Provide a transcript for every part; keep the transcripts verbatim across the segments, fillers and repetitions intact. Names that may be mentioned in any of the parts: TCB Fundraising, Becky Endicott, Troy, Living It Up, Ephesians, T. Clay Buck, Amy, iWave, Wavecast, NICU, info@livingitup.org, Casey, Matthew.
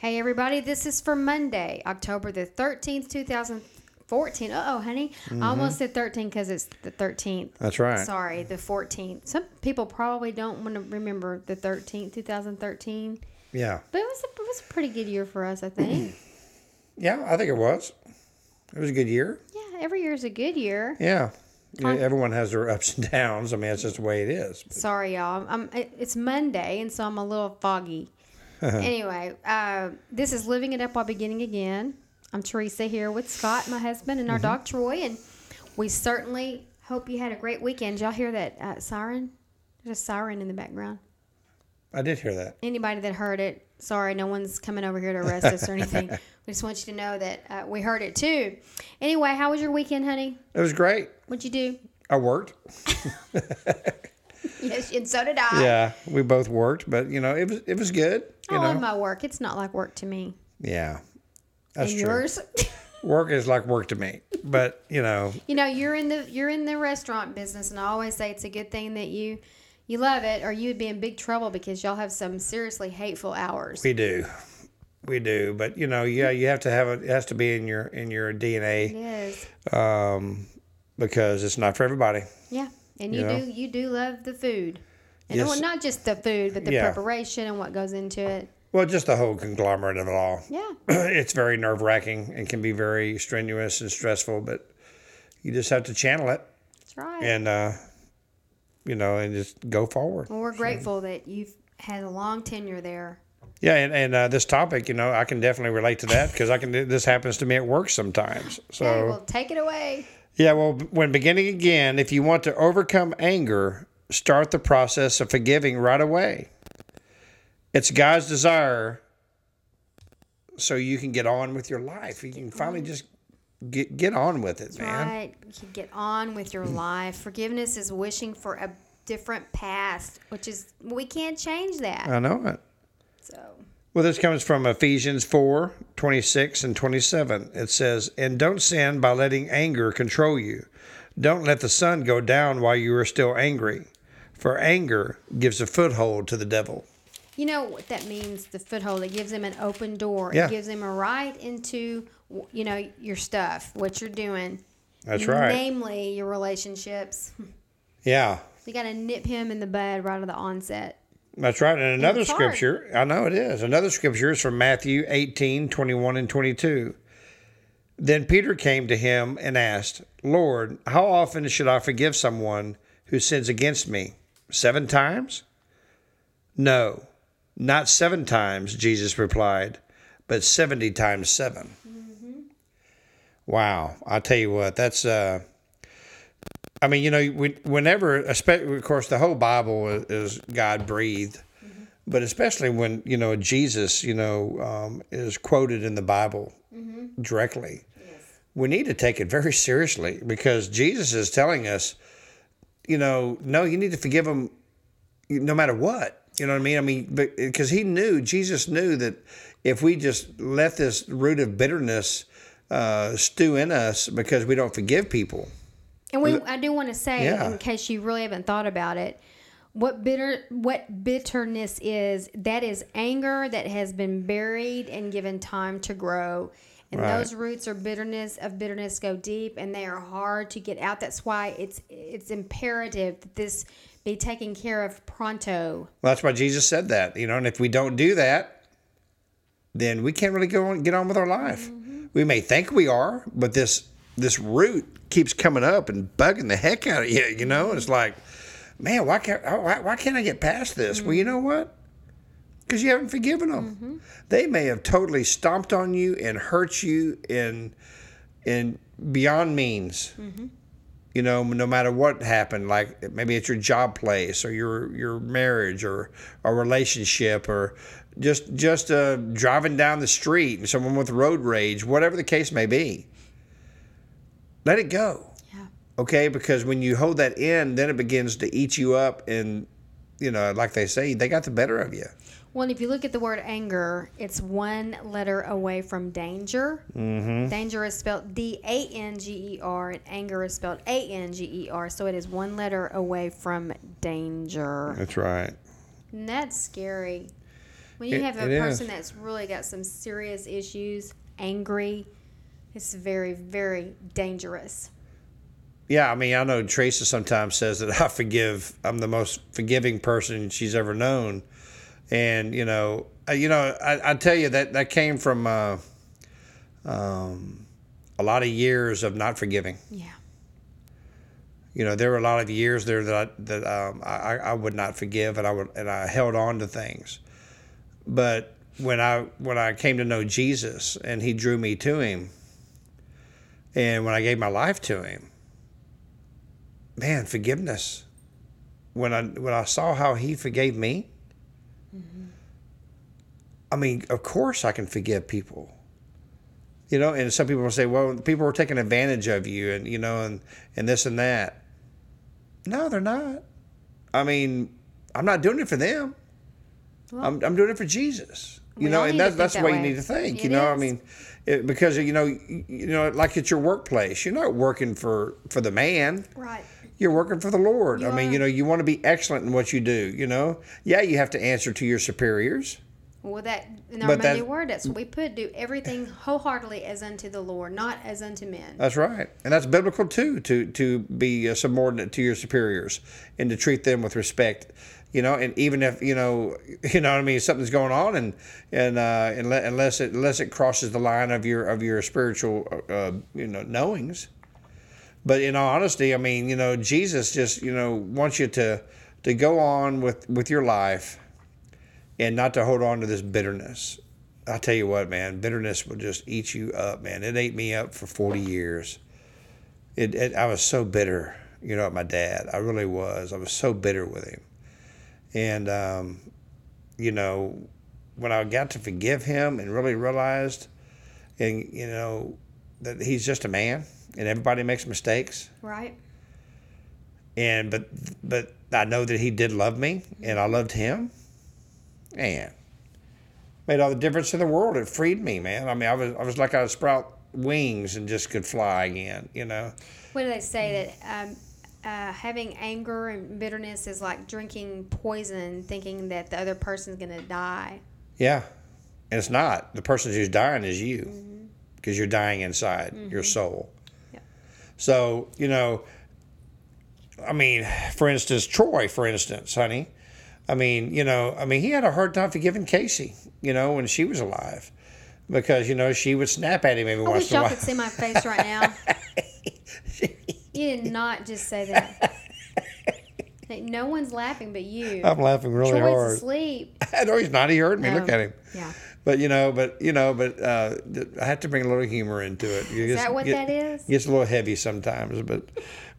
Hey everybody, this is for Monday, October the thirteenth, two thousand fourteen. Uh-oh, honey. Mm-hmm. I almost said thirteen because it's the thirteenth. That's right. Sorry, the fourteenth. Some people probably don't want to remember the thirteenth, two thousand thirteen. Yeah. But it was a, it was a pretty good year for us, I think. Yeah, I think it was. It was a good year. Yeah, every year is a good year. Yeah. I'm, Everyone has their ups and downs. I mean, that's just the way it is. But. Sorry, y'all. I'm, it's Monday, and so I'm a little foggy. Anyway, uh, this is Living It Up While Beginning Again. I'm Teresa here with Scott, my husband, and our mm-hmm. dog Troy, and we certainly hope you had a great weekend. Did y'all hear that uh, siren? There's a siren in the background. I did hear that. Anybody that heard it, sorry, no one's coming over here to arrest us or anything. We just want you to know that uh, we heard it too. Anyway, how was your weekend, honey? It was great. What'd you do? I worked. Yes, and so did I. Yeah, we both worked, but you know, it was it was good. You I know. love my work. It's not like work to me. Yeah, that's and true. Yours? Work is like work to me, but you know. You know, you're in the you're in the restaurant business, and I always say it's a good thing that you you love it, or you'd be in big trouble because y'all have some seriously hateful hours. We do, we do, but you know, yeah, you have to have it. It has to be in your in your D N A. It is. Um, because it's not for everybody. Yeah. And you, you know? do you do love the food. And yes. Not just the food, but the yeah. preparation and what goes into it. Well, just the whole conglomerate of it all. Yeah. It's very nerve-wracking and can be very strenuous and stressful, but you just have to channel it. That's right. And, uh, you know, and just go forward. Well, we're grateful so. that you've had a long tenure there. Yeah, and, and uh, this topic, you know, I can definitely relate to that because I can. This happens to me at work sometimes. So okay, well, take it away. Yeah, well, when beginning again, if you want to overcome anger, start the process of forgiving right away. It's God's desire so you can get on with your life. You can finally just get get on with it, That's man. Right. You can get on with your life. Forgiveness is wishing for a different past, which is, we can't change that. I know it. So. Well, this comes from Ephesians four, twenty-six and twenty-seven. It says, "And don't sin by letting anger control you. Don't let the sun go down while you are still angry, for anger gives a foothold to the devil." You know what that means, the foothold. It gives him an open door. Yeah. It gives him a right into, you know, your stuff, what you're doing. That's right. Namely, your relationships. Yeah. You got to nip him in the bud right at the onset. That's right. And another scripture, I know it is. Another scripture is from Matthew eighteen, twenty-one and twenty-two. "Then Peter came to him and asked, 'Lord, how often should I forgive someone who sins against me? Seven times?' 'No, not seven times,' Jesus replied, 'but seventy times seven." Mm-hmm. Wow. I tell you what, that's... Uh, I mean, you know, whenever, especially, of course, the whole Bible is God-breathed, mm-hmm. but especially when, you know, Jesus, you know, um, is quoted in the Bible mm-hmm. directly, yes. we need to take it very seriously because Jesus is telling us, you know, no, you need to forgive them no matter what. You know what I mean? I mean, because he knew, Jesus knew that if we just let this root of bitterness uh, stew in us because we don't forgive people. And we, I do want to say, yeah. in case you really haven't thought about it, what bitter, what bitterness is, that is anger that has been buried and given time to grow. And right. those roots or bitterness of bitterness go deep, and they are hard to get out. That's why it's it's imperative that this be taken care of pronto. Well, that's why Jesus said that, you know. And if we don't do that, then we can't really go on, get on with our life. Mm-hmm. We may think we are, but this this root keeps coming up and bugging the heck out of you, you know? It's like, man, why can't, why, why can't I get past this? Mm-hmm. Well, you know what? Because you haven't forgiven them. Mm-hmm. They may have totally stomped on you and hurt you in, in beyond means, mm-hmm. you know, no matter what happened, like maybe at your job place or your, your marriage or a relationship or just just uh, driving down the street and someone with road rage, whatever the case may be. Let it go. Yeah. Okay, because when you hold that in, then it begins to eat you up, and, you know, like they say, they got the better of you. Well, and if you look at the word anger, it's one letter away from danger. Mm-hmm. Danger is spelled D A N G E R, and anger is spelled A N G E R, so it is one letter away from danger. That's right. And that's scary. When you it, have a person is. that's really got some serious issues, angry, it's very, very dangerous. Yeah, I mean, I know Teresa sometimes says that I forgive. I'm the most forgiving person she's ever known. And, you know, you know, I, I tell you that that came from uh, um, a lot of years of not forgiving. Yeah. You know, there were a lot of years there that I, that um, I, I would not forgive, and I would and I held on to things. But when I when I came to know Jesus and He drew me to Him, and when I gave my life to Him, man, forgiveness. When I when I saw how He forgave me. Mm-hmm. I mean, of course I can forgive people, you know, and some people will say, well, people are taking advantage of you and, you know, and, and this and that. No, they're not. I mean, I'm not doing it for them. Well, I'm, I'm doing it for Jesus, you know, and that's, that's the way you need to think, you know, I mean, it, because, you know, you, you know, like at your workplace, you're not working for, for the man. Right. You're working for the Lord. You I mean, are. you know, you want to be excellent in what you do, you know. Yeah, you have to answer to your superiors. Well, that, in our mighty word, that's what we put, do everything wholeheartedly as unto the Lord, not as unto men. That's right. And that's biblical, too, to, to be subordinate to your superiors and to treat them with respect, you know. And even if, you know, you know what I mean, something's going on, and and uh, unless it unless it crosses the line of your, of your spiritual, uh, you know, knowings. But in all honesty, I mean, you know, Jesus just, you know, wants you to to go on with, with your life and not to hold on to this bitterness. I tell you what, man, bitterness will just eat you up, man. It ate me up for forty years. It, it I was so bitter, you know, at my dad. I really was. I was so bitter with him. And, um, you know, when I got to forgive him and really realized, and you know, that he's just a man. And everybody makes mistakes. Right. And but but I know that he did love me, and I loved him. Man, made all the difference in the world. It freed me, man. I mean, I was I was like I would sprout wings and just could fly again, you know. What do they say, that um, uh, having anger and bitterness is like drinking poison, thinking that the other person's going to die. Yeah, and it's not. The person who's dying is you, because mm-hmm. you're dying inside mm-hmm. your soul. So, you know, I mean, for instance, Troy, for instance, honey, I mean, you know, I mean, he had a hard time forgiving Casey, you know, when she was alive, because, you know, she would snap at him every I once in a while. I wish y'all could see my face right now. You did not just say that. Like, no one's laughing but you. I'm laughing really Troy's hard. Troy's asleep. No, he's not. He heard me. No. Look at him. Yeah. But, you know, but, you know, but uh, I have to bring a little humor into it. You is just, that what get, that is? It gets a little heavy sometimes. But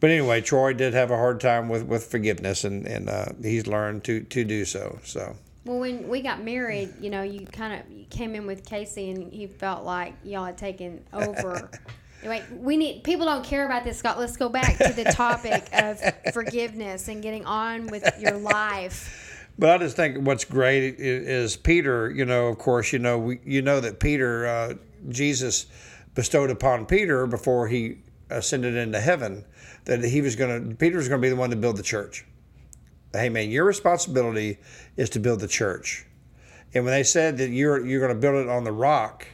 but anyway, Troy did have a hard time with, with forgiveness, and, and uh, he's learned to, to do so. So. Well, when we got married, you know, you kind of came in with Casey, and he felt like y'all had taken over. Anyway, we need people don't care about this, Scott. Let's go back to the topic of forgiveness and getting on with your life. But I just think what's great is Peter, you know, of course, you know, we, you know that Peter, uh, Jesus bestowed upon Peter before he ascended into heaven, that he was going to, Peter was going to be the one to build the church. Hey, man, your responsibility is to build the church. And when they said that you're, you're going to build it on the rock,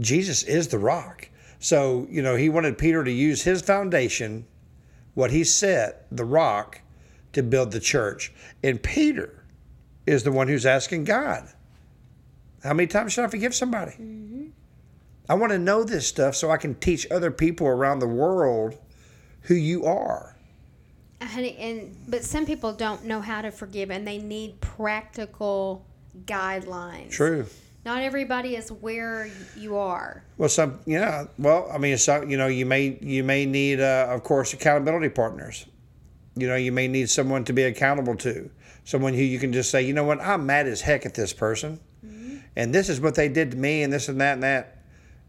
Jesus is the rock. So, you know, he wanted Peter to use his foundation, what he set, the rock, to build the church. And Peter is the one who's asking God, how many times should I forgive somebody? Mm-hmm. I want to know this stuff so I can teach other people around the world who you are. Honey, and but some people don't know how to forgive, and they need practical guidelines. True. Not everybody is where you are. Well, some, yeah. Well, I mean, some, you know, you may you may need, uh, of course, accountability partners. You know, you may need someone to be accountable to, someone who you can just say, you know what, I'm mad as heck at this person. Mm-hmm. And this is what they did to me and this and that and that.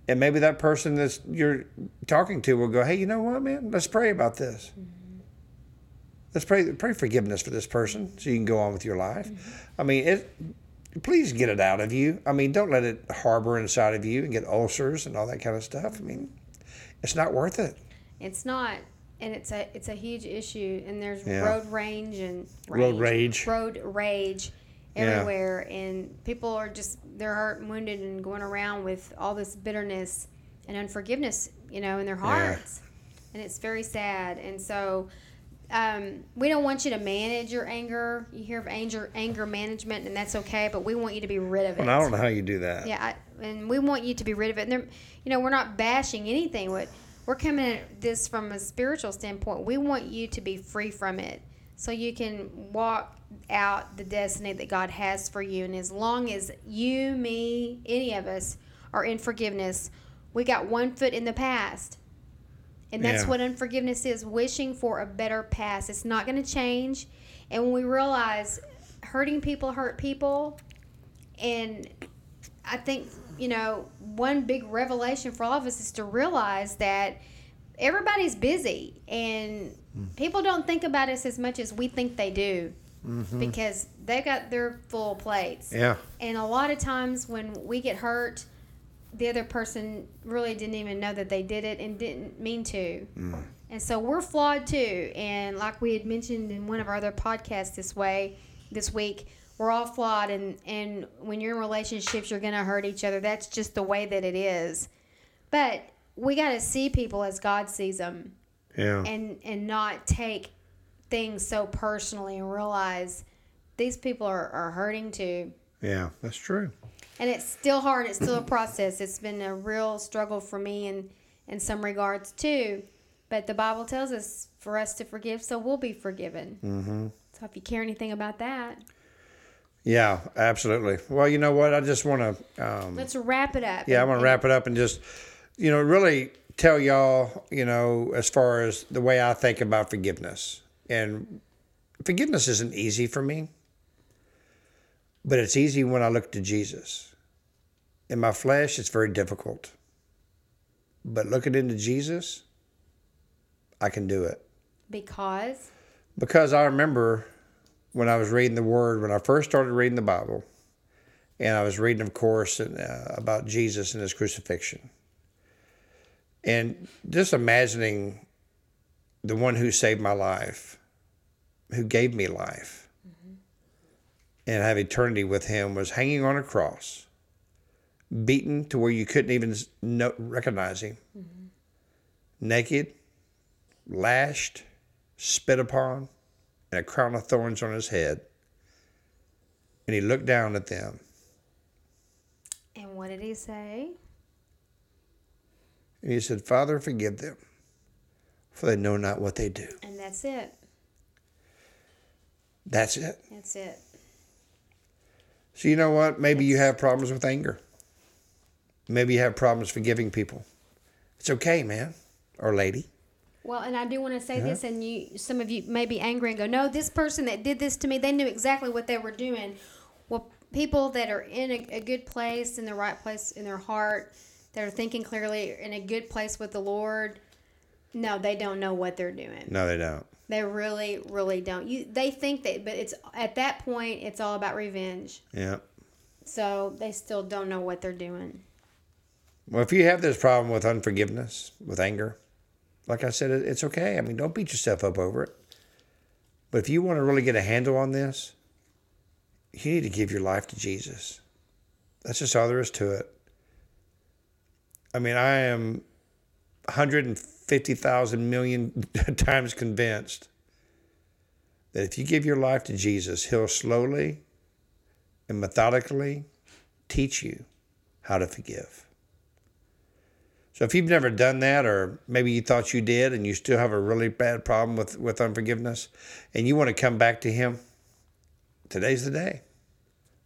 And maybe that person that you're talking to will go, hey, you know what, man, let's pray about this. Mm-hmm. Let's pray pray forgiveness for this person so you can go on with your life. Mm-hmm. I mean, it, please get it out of you. I mean, don't let it harbor inside of you and get ulcers and all that kind of stuff. I mean, it's not worth it. It's not. And it's a it's a huge issue. And there's yeah. road rage and rage, road rage, road rage everywhere. Yeah. And people are just they're hurt and wounded and going around with all this bitterness and unforgiveness, you know, in their hearts. Yeah. And it's very sad. And so um, we don't want you to manage your anger. You hear of anger anger management, and that's okay. But we want you to be rid of it. Well, I don't know how you do that. Yeah, I, and we want you to be rid of it. And there, you know, we're not bashing anything. What We're coming at this from a spiritual standpoint. We want you to be free from it so you can walk out the destiny that God has for you. And as long as you, me, any of us are in forgiveness, we got one foot in the past. And that's yeah. what unforgiveness is, wishing for a better past. It's not going to change. And when we realize hurting people hurt people, and I think... You know, one big revelation for all of us is to realize that everybody's busy and people don't think about us as much as we think they do mm-hmm. because they've got their full plates. Yeah. And a lot of times when we get hurt, the other person really didn't even know that they did it and didn't mean to. Mm. And so we're flawed too. And like we had mentioned in one of our other podcasts this way, this week, we're all flawed, and, and when you're in relationships, you're going to hurt each other. That's just the way that it is. But we got to see people as God sees them yeah. and, and not take things so personally and realize these people are, are hurting too. Yeah, that's true. And it's still hard. It's still a process. It's been a real struggle for me in, in some regards too. But the Bible tells us for us to forgive, so we'll be forgiven. Mm-hmm. So if you care anything about that... Yeah, absolutely. Well, you know what? I just want to... Um, Let's wrap it up. Yeah, I want to wrap it up and just, you know, really tell y'all, you know, as far as the way I think about forgiveness. And forgiveness isn't easy for me, but it's easy when I look to Jesus. In my flesh, it's very difficult. But looking into Jesus, I can do it. Because? Because I remember... When I was reading the Word, when I first started reading the Bible, and I was reading, of course, and, uh, about Jesus and his crucifixion. And just imagining the one who saved my life, who gave me life, mm-hmm. and have eternity with him was hanging on a cross, beaten to where you couldn't even know, recognize him, mm-hmm. naked, lashed, spit upon, and a crown of thorns on his head. And he looked down at them. And what did he say? And he said, Father, forgive them, for they know not what they do. And that's it. That's it. That's it. So you know what? Maybe you have problems with anger. Maybe you have problems forgiving people. It's okay, man or lady. Well, and I do want to say yeah. this, and you, some of you may be angry and go, no, this person that did this to me, they knew exactly what they were doing. Well, people that are in a, a good place, in the right place in their heart, that are thinking clearly, in a good place with the Lord, no, they don't know what they're doing. No, they don't. They really, really don't. You, They think that, but it's at that point, it's all about revenge. Yeah. So they still don't know what they're doing. Well, if you have this problem with unforgiveness, with anger, like I said, it's okay. I mean, don't beat yourself up over it. But if you want to really get a handle on this, you need to give your life to Jesus. That's just all there is to it. I mean, I am one hundred fifty thousand million times convinced that if you give your life to Jesus, he'll slowly and methodically teach you how to forgive. So if you've never done that, or maybe you thought you did and you still have a really bad problem with, with unforgiveness, and you want to come back to him, today's the day.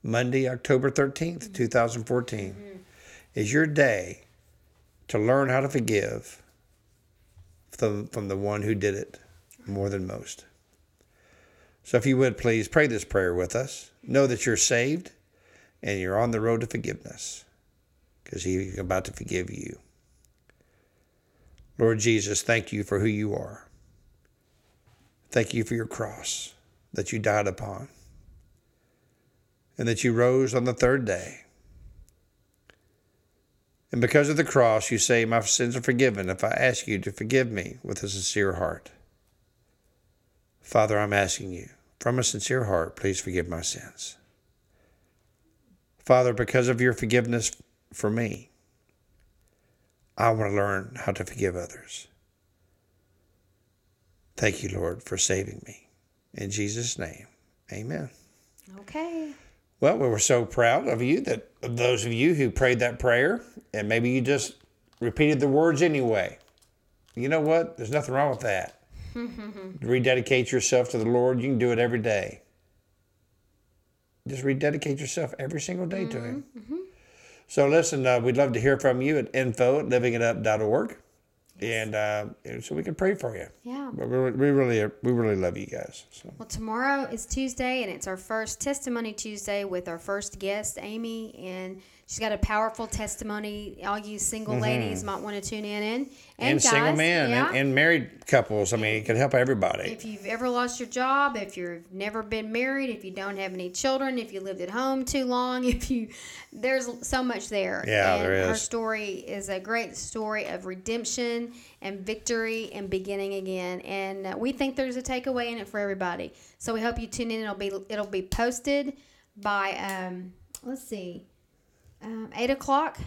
Monday, October thirteenth, mm-hmm. two thousand fourteen, mm-hmm. is your day to learn how to forgive from, from the one who did it more than most. So if you would, please pray this prayer with us. Know that you're saved and you're on the road to forgiveness because he's about to forgive you. Lord Jesus, thank you for who you are. Thank you for your cross that you died upon and that you rose on the third day. And because of the cross, you say, my sins are forgiven if I ask you to forgive me with a sincere heart. Father, I'm asking you, from a sincere heart, please forgive my sins. Father, because of your forgiveness for me, I want to learn how to forgive others. Thank you, Lord, for saving me. In Jesus' name, amen. Okay. Well, we were so proud of you, that of those of you who prayed that prayer, and maybe you just repeated the words anyway. You know what? There's nothing wrong with that. Rededicate yourself to the Lord. You can do it every day. Just rededicate yourself every single day mm-hmm. to Him. Mm-hmm. So listen, uh, we'd love to hear from you at info at living it up dot org, and uh, so we can pray for you. Yeah, we, we really we really love you guys. So. Well, tomorrow is Tuesday, and it's our first Testimony Tuesday with our first guest, Amy, and she's got a powerful testimony. All you single mm-hmm. ladies might want to tune in, in and, and guys, single men yeah. and, and married couples. I mean, it can help everybody. If you've ever lost your job, if you've never been married, if you don't have any children, if you lived at home too long, if you there's so much there. Yeah, and there is. Her story is a great story of redemption and victory and beginning again. And uh, we think there's a takeaway in it for everybody. So we hope you tune in. It'll be it'll be posted by um, let's see. Um, eight o'clock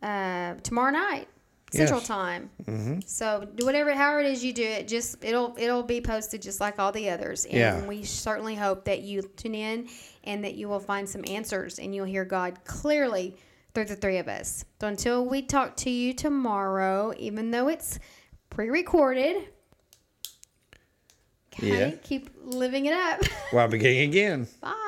uh, tomorrow night, Central yes. Time. Mm-hmm. So do whatever, however it is you do it. Just it'll it'll be posted just like all the others. And yeah. we certainly hope that you tune in and that you will find some answers and you'll hear God clearly through the three of us. So until we talk to you tomorrow, even though it's pre-recorded, okay, yeah. keep living it up. Well, I'm beginning again. Bye.